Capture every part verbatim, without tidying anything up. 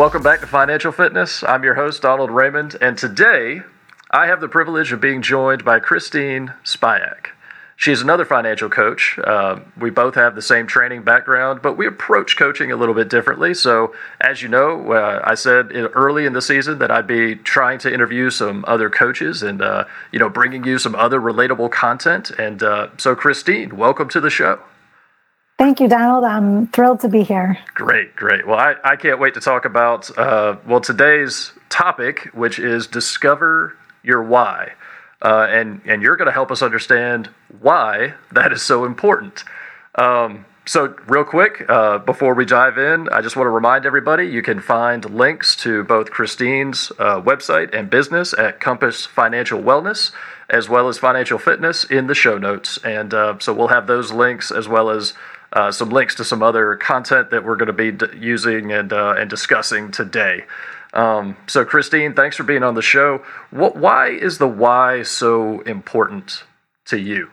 Welcome back to Financial Fitness. I'm your host, Donald Raymond, and today I have the privilege of being joined by Christine Spyak. She's another financial coach. Uh, we both have the same training background, but we approach coaching a little bit differently. So as you know, uh, I said early in the season that I'd be trying to interview some other coaches and uh, you know, bringing you some other relatable content. And uh, so Christine, welcome to the show. Thank you, Donald. I'm thrilled to be here. Great, great. Well, I, I can't wait to talk about, uh, well, today's topic, which is discover your why. Uh, and, and you're going to help us understand why that is so important. Um, so real quick, uh, before we dive in, I just want to remind everybody, you can find links to both Christine's uh, website and business at Compass Financial Wellness, as well as Financial Fitness in the show notes. And uh, so we'll have those links as well as Uh, some links to some other content that we're going to be d- using and uh, and discussing today. Um, so, Christine, thanks for being on the show. What, why is the why so important to you?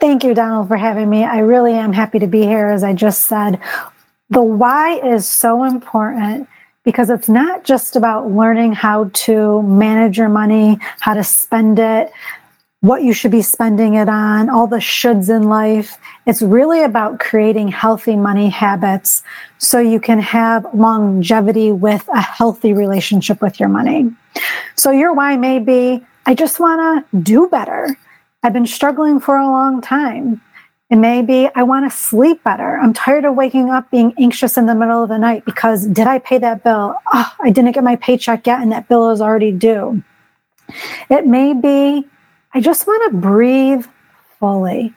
Thank you, Donald, for having me. I really am happy to be here. As I just said, the why is so important because it's not just about learning how to manage your money, how to spend it, what you should be spending it on, all the shoulds in life. It's really about creating healthy money habits so you can have longevity with a healthy relationship with your money. So your why may be, I just want to do better. I've been struggling for a long time. It may be, I want to sleep better. I'm tired of waking up being anxious in the middle of the night because did I pay that bill? Oh, I didn't get my paycheck yet and that bill is already due. It may be, I just want to breathe fully.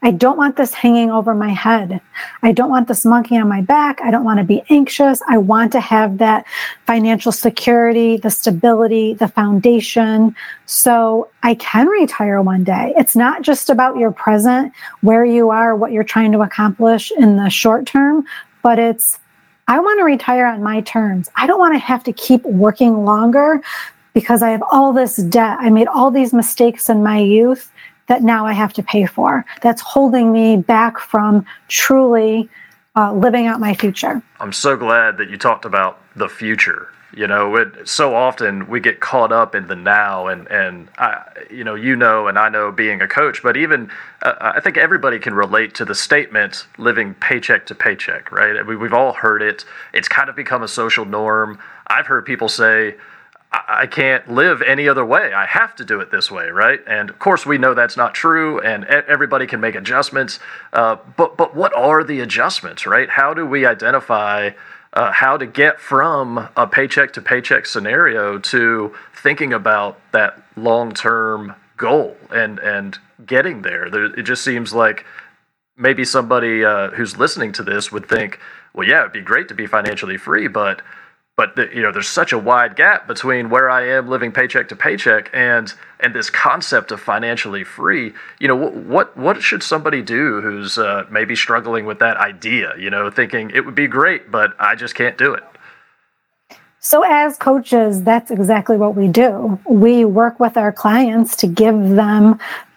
I don't want this hanging over my head. I don't want this monkey on my back. I don't want to be anxious. I want to have that financial security, the stability, the foundation, so I can retire one day. It's not just about your present, where you are, what you're trying to accomplish in the short term, but it's, I want to retire on my terms. I don't want to have to keep working longer because I have all this debt. I made all these mistakes in my youth that now I have to pay for. That's holding me back from truly uh, living out my future. I'm so glad that you talked about the future. You know, it, so often we get caught up in the now, and and I, you know, you know, and I know being a coach, but even uh, I think everybody can relate to the statement "living paycheck to paycheck," right? We, we've all heard it. It's kind of become a social norm. I've heard people say, I can't live any other way. I have to do it this way, right? And of course, we know that's not true, and everybody can make adjustments. Uh, but but what are the adjustments, right? How do we identify uh, how to get from a paycheck to paycheck scenario to thinking about that long-term goal and and getting there? There it just seems like maybe somebody uh, who's listening to this would think, well, yeah, it'd be great to be financially free, but But the, you know, there's such a wide gap between where I am living paycheck to paycheck and and this concept of financially free. You know, wh- what what should somebody do who's uh, maybe struggling with that idea? You know, thinking it would be great, but I just can't do it. So as coaches, that's exactly what we do. We work with our clients to give them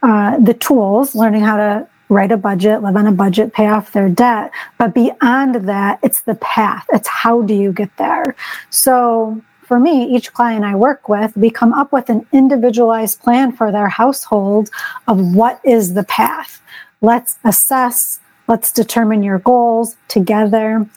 uh, the tools, learning how to write a budget, live on a budget, pay off their debt. But beyond that, it's the path. It's how do you get there? So for me, each client I work with, we come up with an individualized plan for their household of what is the path. Let's assess, let's determine your goals together,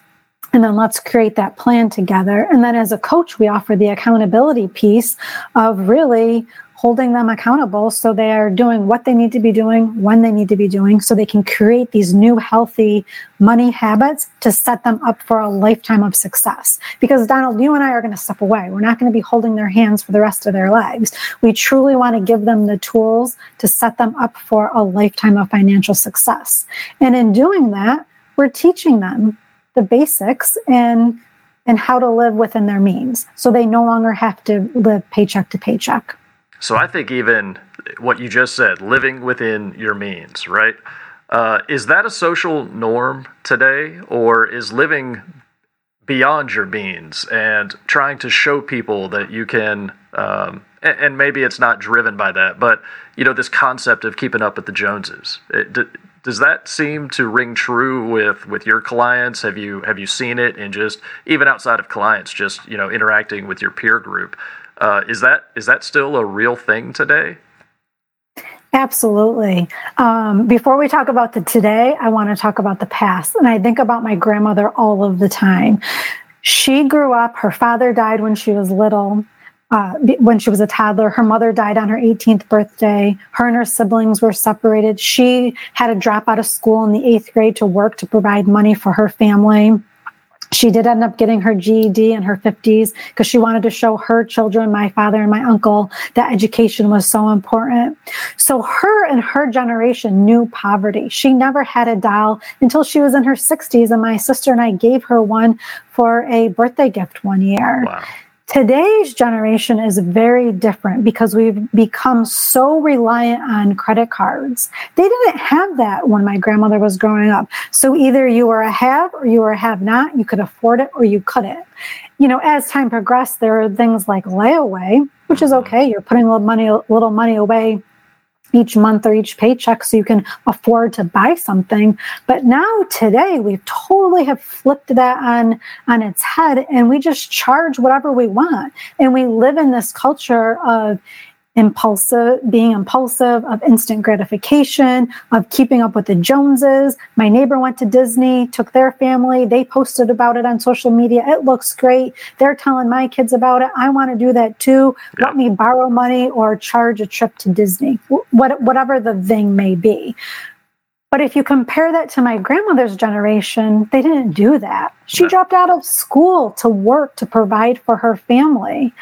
and then let's create that plan together. And then as a coach, we offer the accountability piece of really holding them accountable so they are doing what they need to be doing, when they need to be doing, so they can create these new healthy money habits to set them up for a lifetime of success. Because Donald, you and I are going to step away. We're not going to be holding their hands for the rest of their lives. We truly want to give them the tools to set them up for a lifetime of financial success. And in doing that, we're teaching them the basics and, and how to live within their means so they no longer have to live paycheck to paycheck. So I think even what you just said, living within your means, right? Uh, is that a social norm today, or is living beyond your means and trying to show people that you can, um, and, and maybe it's not driven by that, but you know, this concept of keeping up with the Joneses, it, do, Does that seem to ring true with, with your clients? Have you have you seen it? And just even outside of clients, just you know interacting with your peer group, uh, is that is that still a real thing today? Absolutely. Um, before we talk about the today, I want to talk about the past. And I think about my grandmother all of the time. She grew up, her father died when she was little, uh, when she was a toddler. Her mother died on her eighteenth birthday. Her and her siblings were separated. She had to drop out of school in the eighth grade to work to provide money for her family. She did end up getting her G E D in her fifties because she wanted to show her children, my father and my uncle, that education was so important. So her and her generation knew poverty. She never had a doll until she was in her sixties, and my sister and I gave her one for a birthday gift one year. Wow. Today's generation is very different because we've become so reliant on credit cards. They didn't have that when my grandmother was growing up. So either you were a have or you were a have not. You could afford it or you couldn't. You know, as time progressed, there are things like layaway, which is okay. You're putting a little money, little money away each month or each paycheck so you can afford to buy something. But now today we totally have flipped that on, on its head, and we just charge whatever we want. And we live in this culture of impulsive, being impulsive, of instant gratification, of keeping up with the Joneses. My neighbor went to Disney, took their family. They posted about it on social media. It looks great. They're telling my kids about it. I want to do that too. Yeah. Let me borrow money or charge a trip to Disney, what, whatever the thing may be. But if you compare that to my grandmother's generation, they didn't do that. She yeah. dropped out of school to work to provide for her family.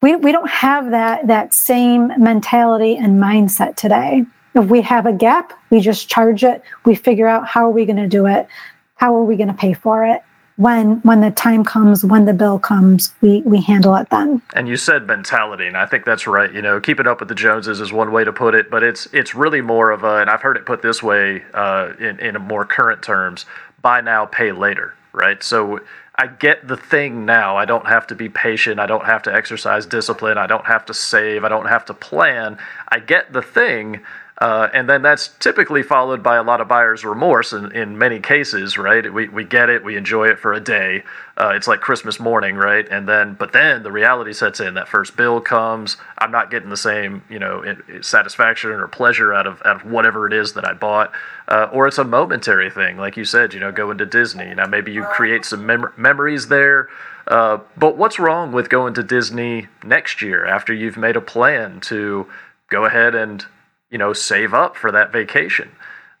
We we don't have that that same mentality and mindset today. If we have a gap, we just charge it. We figure out how are we going to do it? How are we going to pay for it? When when the time comes, when the bill comes, we we handle it then. And you said mentality, and I think that's right. You know, keeping up with the Joneses is one way to put it, but it's it's really more of a, and I've heard it put this way uh, in in more current terms: buy now, pay later. Right? So I get the thing now. I don't have to be patient. I don't have to exercise discipline. I don't have to save. I don't have to plan. I get the thing. Uh, and then that's typically followed by a lot of buyer's remorse in, in many cases, right? We we get it. We enjoy it for a day. Uh, it's like Christmas morning, right? And then, but then the reality sets in. That first bill comes. I'm not getting the same, you know, it, it satisfaction or pleasure out of out of whatever it is that I bought. Uh, or it's a momentary thing, like you said, you know, going to Disney. Now, maybe you create some mem- memories there. Uh, but what's wrong with going to Disney next year after you've made a plan to go ahead and you know, save up for that vacation?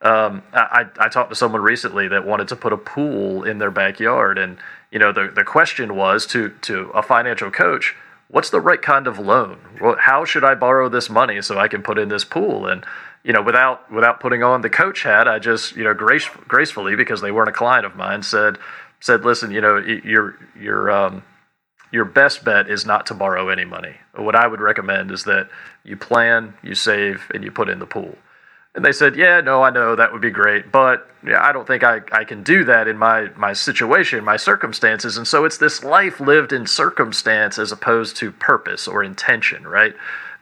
Um, I, I talked to someone recently that wanted to put a pool in their backyard. And, you know, the, the question was to, to a financial coach, what's the right kind of loan? How should I borrow this money so I can put in this pool? And, you know, without, without putting on the coach hat, I just, you know, grace, gracefully, because they weren't a client of mine, said, said, listen, you know, your, your, um, your best bet is not to borrow any money. What I would recommend is that you plan, you save, and you put in the pool. And they said, yeah, no, I know, that would be great, but yeah, I don't think I, I can do that in my, my situation, my circumstances. And so it's this life lived in circumstance as opposed to purpose or intention, right?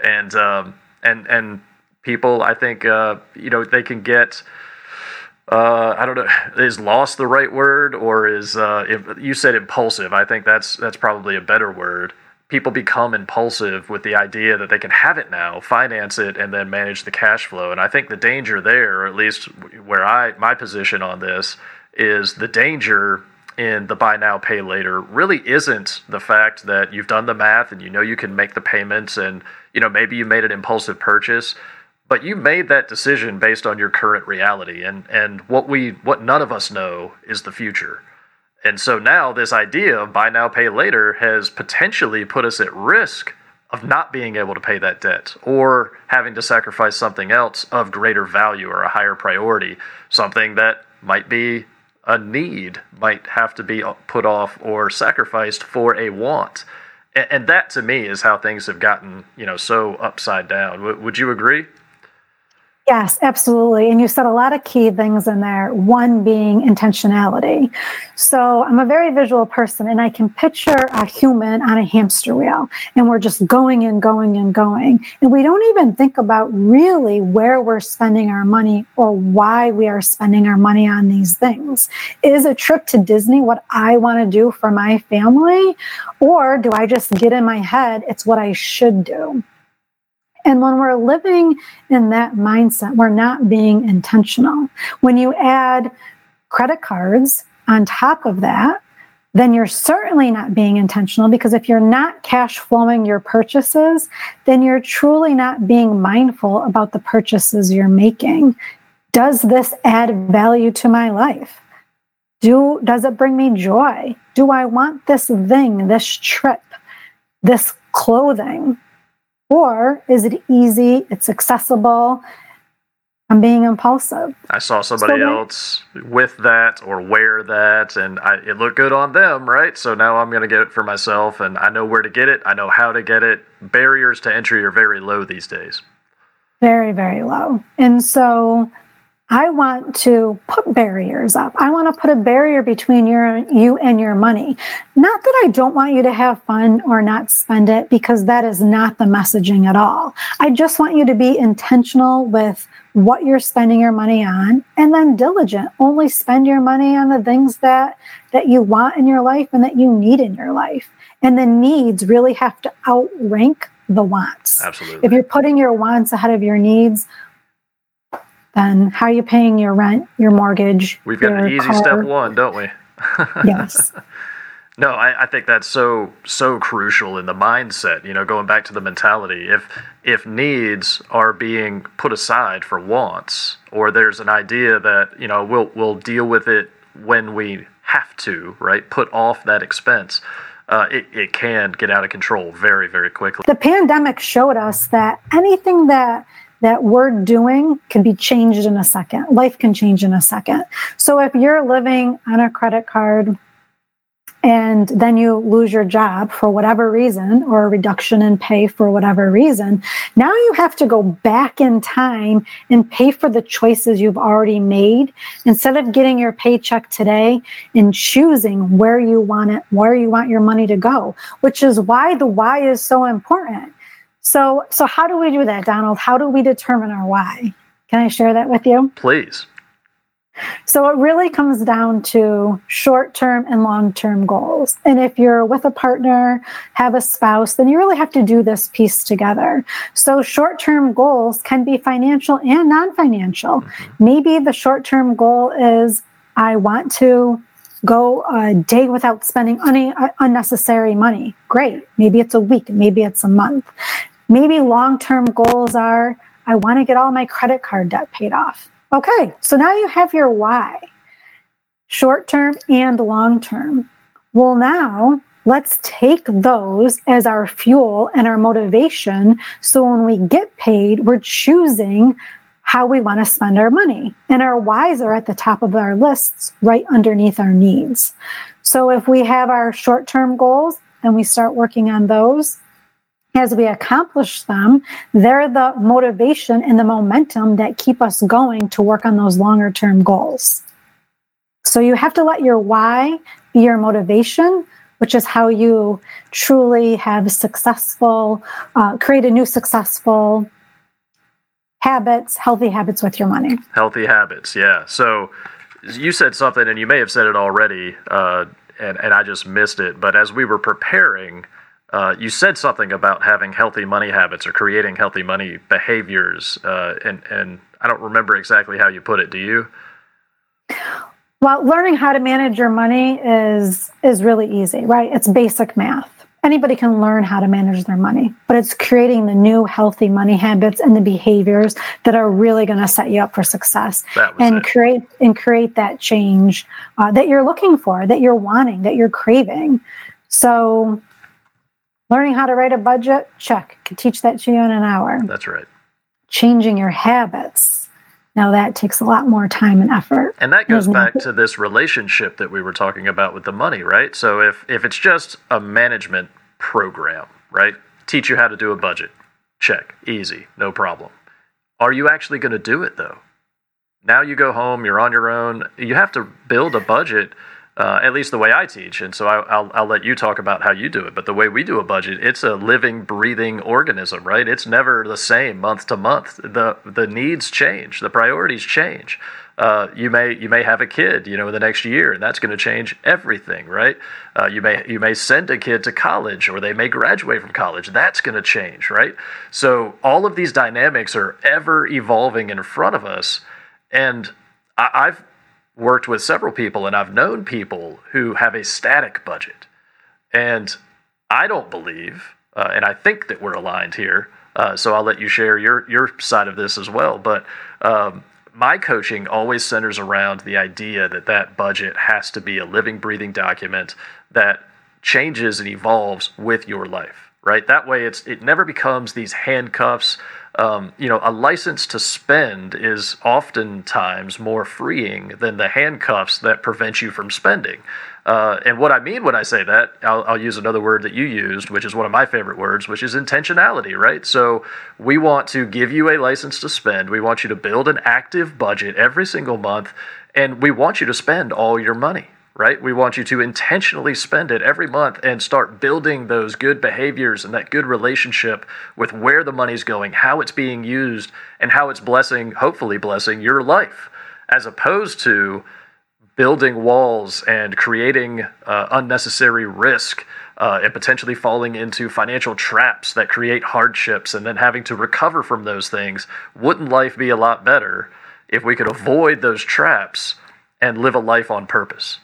And um, and and people, I think, uh, you know, they can get... Uh, I don't know, is lost the right word, or is, uh, if you said impulsive, I think that's, that's probably a better word. People become impulsive with the idea that they can have it now, finance it, and then manage the cash flow. And I think the danger there, or at least where I, my position on this is, the danger in the buy now, pay later really isn't the fact that you've done the math and you know you can make the payments and, you know, maybe you made an impulsive purchase. But you made that decision based on your current reality, and, and what we what none of us know is the future. And so now this idea of buy now, pay later has potentially put us at risk of not being able to pay that debt, or having to sacrifice something else of greater value or a higher priority, something that might be a need, might have to be put off or sacrificed for a want. And, and that, to me, is how things have gotten, you know, so upside down. W- would you agree? Yes, absolutely. And you said a lot of key things in there, one being intentionality. So I'm a very visual person, and I can picture a human on a hamster wheel, and we're just going and going and going. And we don't even think about really where we're spending our money or why we are spending our money on these things. Is a trip to Disney what I want to do for my family? Or do I just get in my head, it's what I should do? And when we're living in that mindset, we're not being intentional. When you add credit cards on top of that, then you're certainly not being intentional, because if you're not cash flowing your purchases, then you're truly not being mindful about the purchases you're making. Does this add value to my life? Do, does it bring me joy? Do I want this thing, this trip, this clothing? Or is it easy, it's accessible, I'm being impulsive? I saw somebody so, else with that or wear that, and I, it looked good on them, right? So now I'm going to get it for myself, and I know where to get it. I know how to get it. Barriers to entry are very low these days. Very, very low. And so I want to put barriers up. I want to put a barrier between your, you and your money. Not that I don't want you to have fun or not spend it, because that is not the messaging at all. I just want you to be intentional with what you're spending your money on, and then diligent. Only spend your money on the things that, that you want in your life and that you need in your life. And the needs really have to outrank the wants. Absolutely. If you're putting your wants ahead of your needs, then how are you paying your rent, your mortgage? We've got an easy car. Step one, don't we? Yes. No, I, I think that's so so crucial in the mindset, you know, going back to the mentality. If if needs are being put aside for wants, or there's an idea that, you know, we'll we'll deal with it when we have to, right? Put off that expense. Uh, it, it can get out of control very, very quickly. The pandemic showed us that anything that that we're doing can be changed in a second. Life can change in a second. So if you're living on a credit card and then you lose your job for whatever reason, or a reduction in pay for whatever reason, now you have to go back in time and pay for the choices you've already made, instead of getting your paycheck today and choosing where you want it, where you want your money to go, which is why the why is so important. So so how do we do that, Donald? How do we determine our why? Can I share that with you? Please. So it really comes down to short-term and long-term goals. And if you're with a partner, have a spouse, then you really have to do this piece together. So short-term goals can be financial and non-financial. Mm-hmm. Maybe the short-term goal is, I want to go a day without spending any unnecessary money. Great. Maybe it's a week. Maybe it's a month. Maybe long-term goals are, I want to get all my credit card debt paid off. Okay, so now you have your why, short-term and long-term. Well, now let's take those as our fuel and our motivation, so when we get paid, we're choosing how we want to spend our money. And our whys are at the top of our lists, right underneath our needs. So if we have our short-term goals and we start working on those, as we accomplish them, they're the motivation and the momentum that keep us going to work on those longer term goals. So you have to let your why be your motivation, which is how you truly have successful, uh, create a new successful habits, healthy habits with your money. Healthy habits, yeah. So you said something, and you may have said it already, uh, and, and I just missed it, but as we were preparing, Uh, you said something about having healthy money habits or creating healthy money behaviors, uh, and, and I don't remember exactly how you put it. Do you? Well, learning how to manage your money is is really easy, right? It's basic math. Anybody can learn how to manage their money, but it's creating the new healthy money habits and the behaviors that are really going to set you up for success and it. create and create that change uh, that you're looking for, that you're wanting, that you're craving. So learning how to write a budget, check. Can teach that to you in an hour. That's right. Changing your habits. Now that takes a lot more time and effort. And that goes back to this relationship that we were talking about with the money, right? So if, if it's just a management program, right? Teach you how to do a budget. Check. Easy. No problem. Are you actually going to do it, though? Now you go home, you're on your own. You have to build a budget, uh, at least the way I teach. And so I, I'll, I'll let you talk about how you do it. But the way we do a budget, it's a living, breathing organism, right? It's never the same month to month. The the needs change. The priorities change. Uh, you may you may have a kid, you know, in the next year, and that's going to change everything, right? Uh, you may you may send a kid to college, or they may graduate from college. That's going to change, right? So all of these dynamics are ever evolving in front of us, and I, I've worked with several people, and I've known people who have a static budget, and I don't believe, uh, and I think that we're aligned here. Uh, so I'll let you share your your side of this as well, but. Um, My coaching always centers around the idea that that budget has to be a living, breathing document that changes and evolves with your life, right? That way, it's it never becomes these handcuffs. Um, you know, a license to spend is oftentimes more freeing than the handcuffs that prevent you from spending. Uh, and what I mean when I say that, I'll, I'll use another word that you used, which is one of my favorite words, which is intentionality, right? So we want to give you a license to spend. We want you to build an active budget every single month, and we want you to spend all your money, right? We want you to intentionally spend it every month and start building those good behaviors and that good relationship with where the money's going, how it's being used, and how it's blessing, hopefully blessing your life, as opposed to building walls and creating uh, unnecessary risk uh, and potentially falling into financial traps that create hardships and then having to recover from those things. Wouldn't life be a lot better if we could avoid those traps and live a life on purpose?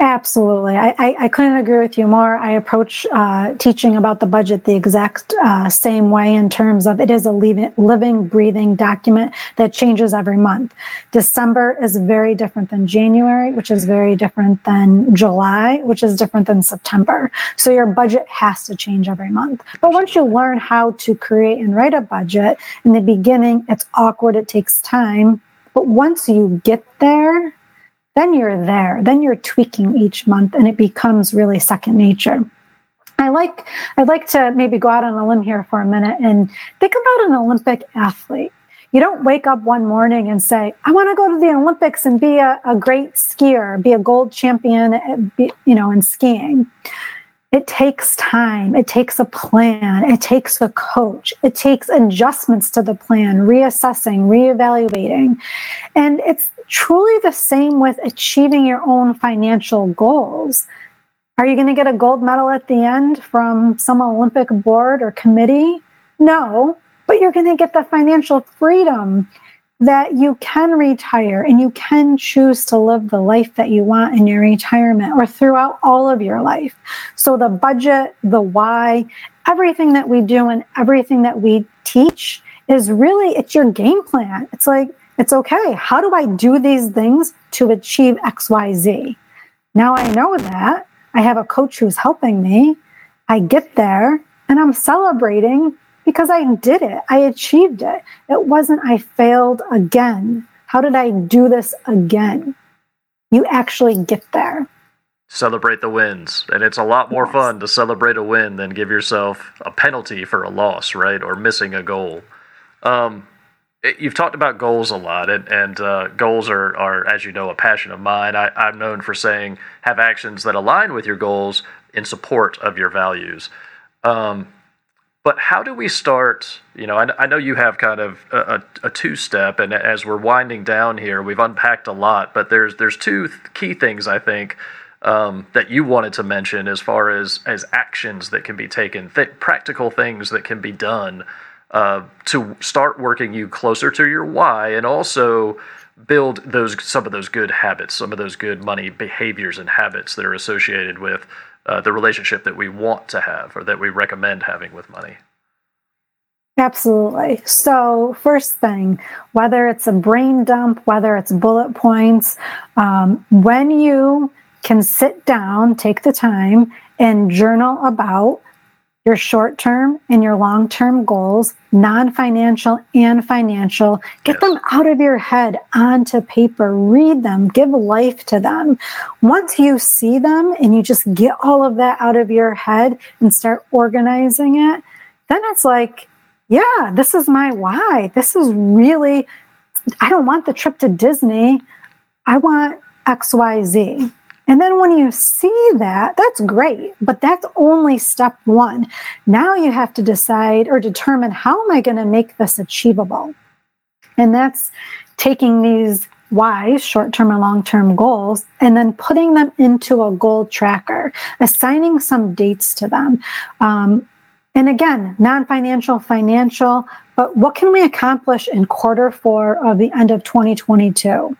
Absolutely. I, I, I couldn't agree with you more. I approach uh, teaching about the budget the exact uh, same way in terms of it is a living, breathing document that changes every month. December is very different than January, which is very different than July, which is different than September. So your budget has to change every month. But once you learn how to create and write a budget, in the beginning, it's awkward. It takes time. But once you get there, then you're there, then you're tweaking each month, and it becomes really second nature. I like, I'd like to maybe go out on a limb here for a minute and think about an Olympic athlete. You don't wake up one morning and say, I want to go to the Olympics and be a, a great skier, be a gold champion, at, be, you know, in skiing. It takes time. It takes a plan. It takes a coach. It takes adjustments to the plan, reassessing, reevaluating. And it's truly the same with achieving your own financial goals. Are you going to get a gold medal at the end from some Olympic board or committee? No, but you're going to get the financial freedom that you can retire and you can choose to live the life that you want in your retirement or throughout all of your life. So the budget, the why, everything that we do and everything that we teach is really, it's your game plan. It's like, it's okay. How do I do these things to achieve X, Y, Z? Now I know that. I have a coach who's helping me. I get there and I'm celebrating because I did it. I achieved it. It wasn't I failed again. How did I do this again? You actually get there. Celebrate the wins. And it's a lot more yes. fun to celebrate a win than give yourself a penalty for a loss, right? Or missing a goal. Um, it, you've talked about goals a lot. And, and uh, goals are, are, as you know, a passion of mine. I, I'm known for saying have actions that align with your goals in support of your values. Um But how do we start, you know, I, I know you have kind of a, a, a two-step, and as we're winding down here, we've unpacked a lot, but there's there's two th- key things, I think, um, that you wanted to mention as far as, as actions that can be taken, th- practical things that can be done uh, to start working you closer to your why, and also build those some of those good habits, some of those good money behaviors and habits that are associated with Uh, the relationship that we want to have or that we recommend having with money. Absolutely. So first thing, whether it's a brain dump, whether it's bullet points, um, when you can sit down, take the time and journal about your short-term and your long-term goals, non-financial and financial, get yes. them out of your head onto paper, read them, give life to them. Once you see them and you just get all of that out of your head and start organizing it, then it's like, yeah, this is my why. This is really, I don't want the trip to Disney. I want X Y Z. And then when you see that, that's great, but that's only step one. Now you have to decide or determine, how am I going to make this achievable? And that's taking these whys, short-term and long-term goals, and then putting them into a goal tracker, assigning some dates to them. Um, and again, non-financial, financial, but what can we accomplish in quarter four of the end of twenty twenty-two?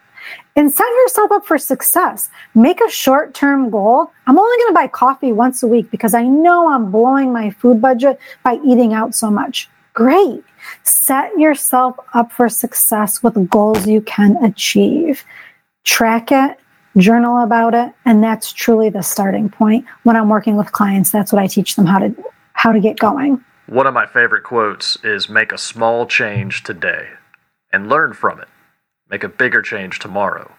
And set yourself up for success. Make a short-term goal. I'm only going to buy coffee once a week because I know I'm blowing my food budget by eating out so much. Great. Set yourself up for success with goals you can achieve. Track it, journal about it, and that's truly the starting point. When I'm working with clients, that's what I teach them how to how to get going. One of my favorite quotes is, make a small change today and learn from it. Make a bigger change tomorrow.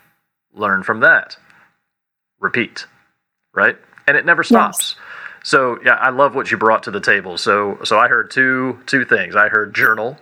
Learn from that. Repeat, right? And it never stops. Yes. So yeah, I love what you brought to the table. So so I heard two two things. I heard journal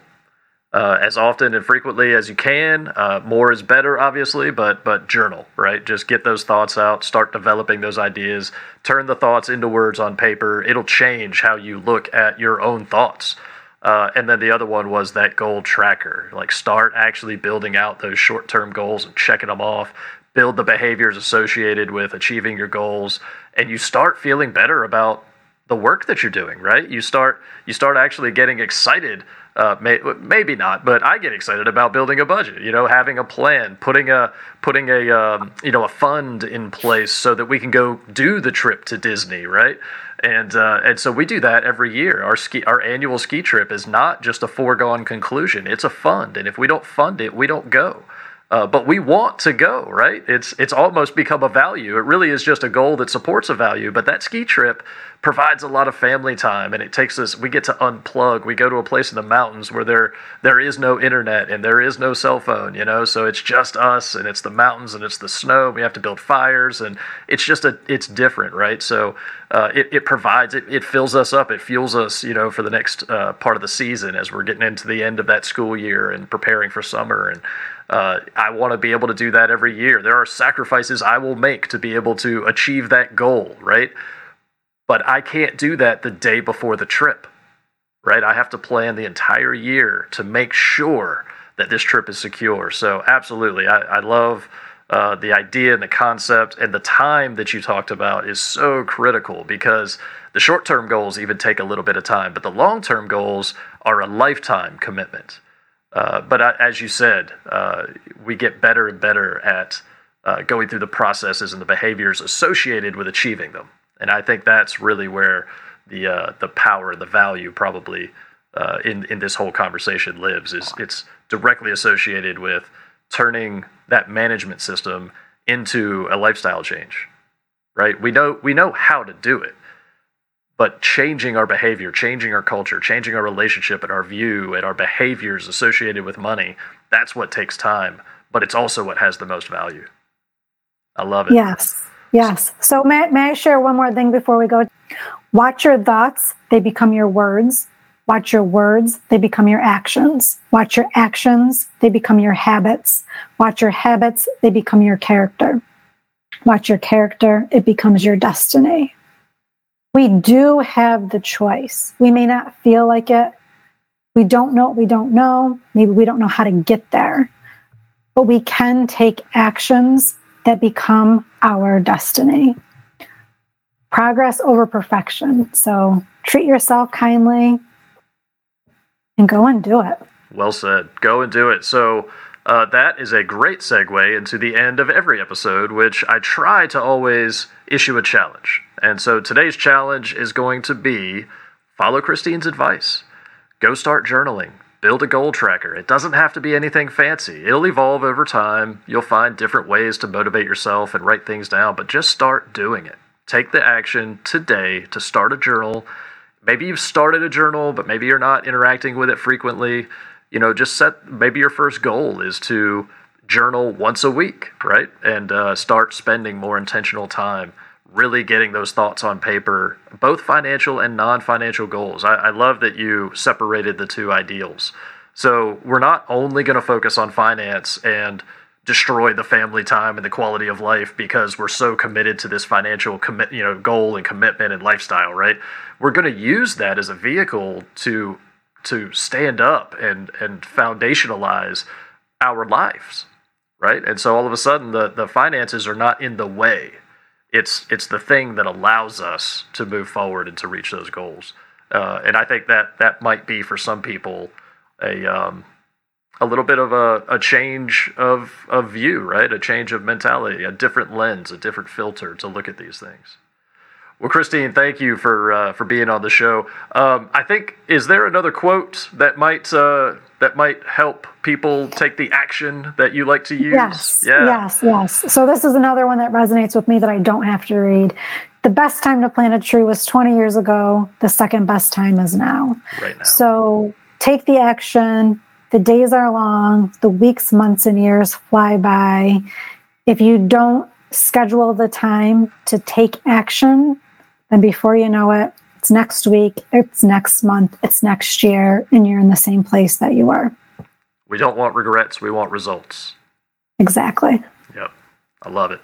uh, as often and frequently as you can. Uh, more is better, obviously, but but journal, right? Just get those thoughts out. Start developing those ideas. Turn the thoughts into words on paper. It'll change how you look at your own thoughts. Uh, and then the other one was that goal tracker. Like, start actually building out those short-term goals and checking them off. Build the behaviors associated with achieving your goals, and you start feeling better about the work that you're doing, right? You start you start actually getting excited. Uh, may, maybe not, but I get excited about building a budget. You know, having a plan, putting a putting a um, you know a fund in place so that we can go do the trip to Disney, right? And uh, and so we do that every year. Our ski our annual ski trip is not just a foregone conclusion. It's a fund, and if we don't fund it, we don't go. Uh, but we want to go, right? It's it's almost become a value. It really is just a goal that supports a value. But that ski trip provides a lot of family time, and it takes us. We get to unplug. We go to a place in the mountains where there there is no internet and there is no cell phone, you know. So it's just us, and it's the mountains, and it's the snow. We have to build fires, and it's just a it's different, right? So uh, it it provides it it fills us up. It fuels us, you know, for the next uh, part of the season as we're getting into the end of that school year and preparing for summer and. Uh, I want to be able to do that every year. There are sacrifices I will make to be able to achieve that goal, right? But I can't do that the day before the trip, right? I have to plan the entire year to make sure that this trip is secure. So absolutely, I, I love uh, the idea and the concept, and the time that you talked about is so critical, because the short-term goals even take a little bit of time, but the long-term goals are a lifetime commitment. Uh, but I, as you said, uh, we get better and better at uh, going through the processes and the behaviors associated with achieving them. And I think that's really where the uh, the power, the value probably uh, in, in this whole conversation lives, is it's directly associated with turning that management system into a lifestyle change, right? We know we know how to do it. But changing our behavior, changing our culture, changing our relationship and our view and our behaviors associated with money, that's what takes time. But it's also what has the most value. I love it. Yes, yes. So may, may I share one more thing before we go? Watch your thoughts, they become your words. Watch your words, they become your actions. Watch your actions, they become your habits. Watch your habits, they become your character. Watch your character, it becomes your destiny. We do have the choice. We may not feel like it. We don't know what we don't know. Maybe we don't know how to get there. But we can take actions that become our destiny. Progress over perfection. So treat yourself kindly and go and do it. Well said. Go and do it. So uh, that is a great segue into the end of every episode, which I try to always issue a challenge. And so today's challenge is going to be, follow Christine's advice. Go start journaling. Build a goal tracker. It doesn't have to be anything fancy. It'll evolve over time. You'll find different ways to motivate yourself and write things down, but just start doing it. Take the action today to start a journal. Maybe you've started a journal, but maybe you're not interacting with it frequently. You know, just set, maybe your first goal is to journal once a week, right? And uh, start spending more intentional time really getting those thoughts on paper, both financial and non-financial goals. I, I love that you separated the two ideals. So we're not only going to focus on finance and destroy the family time and the quality of life because we're so committed to this financial commit, you know, goal and commitment and lifestyle, right? We're going to use that as a vehicle to to stand up and and foundationalize our lives, right? And so all of a sudden, the the finances are not in the way. It's it's the thing that allows us to move forward and to reach those goals. Uh, and I think that that might be for some people a um, a little bit of a, a change of, of view, right? A change of mentality, a different lens, a different filter to look at these things. Well, Christine, thank you for uh, for being on the show. Um, I think, is there another quote that might uh, that might help people take the action that you like to use? Yes, yeah. yes, yes. So this is another one that resonates with me that I don't have to read. The best time to plant a tree was twenty years ago. The second best time is now. Right now. So take the action. The days are long. The weeks, months, and years fly by. If you don't schedule the time to take action, then before you know it, it's next week, it's next month, it's next year, and you're in the same place that you were. We don't want regrets. We want results. Exactly. Yep. I love it.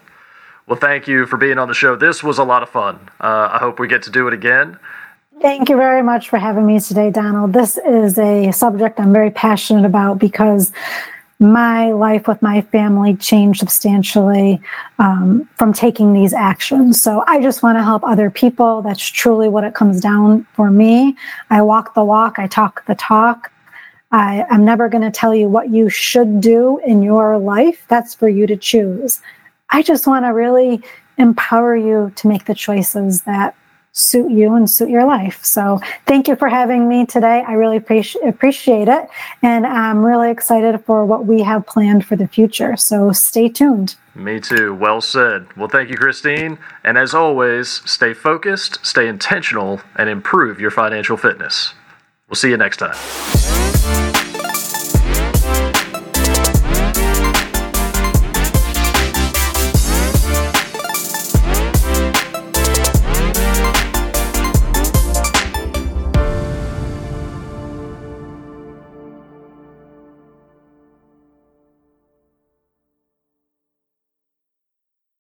Well, thank you for being on the show. This was a lot of fun. Uh, I hope we get to do it again. Thank you very much for having me today, Donald. This is a subject I'm very passionate about because my life with my family changed substantially um, from taking these actions. So I just want to help other people. That's truly what it comes down for me. I walk the walk. I talk the talk. I, I'm never going to tell you what you should do in your life. That's for you to choose. I just want to really empower you to make the choices that suit you and suit your life. So thank you for having me today. I really appreci- appreciate it. And I'm really excited for what we have planned for the future. So stay tuned. Me too. Well said. Well, thank you, Christine. And as always, stay focused, stay intentional, and improve your financial fitness. We'll see you next time.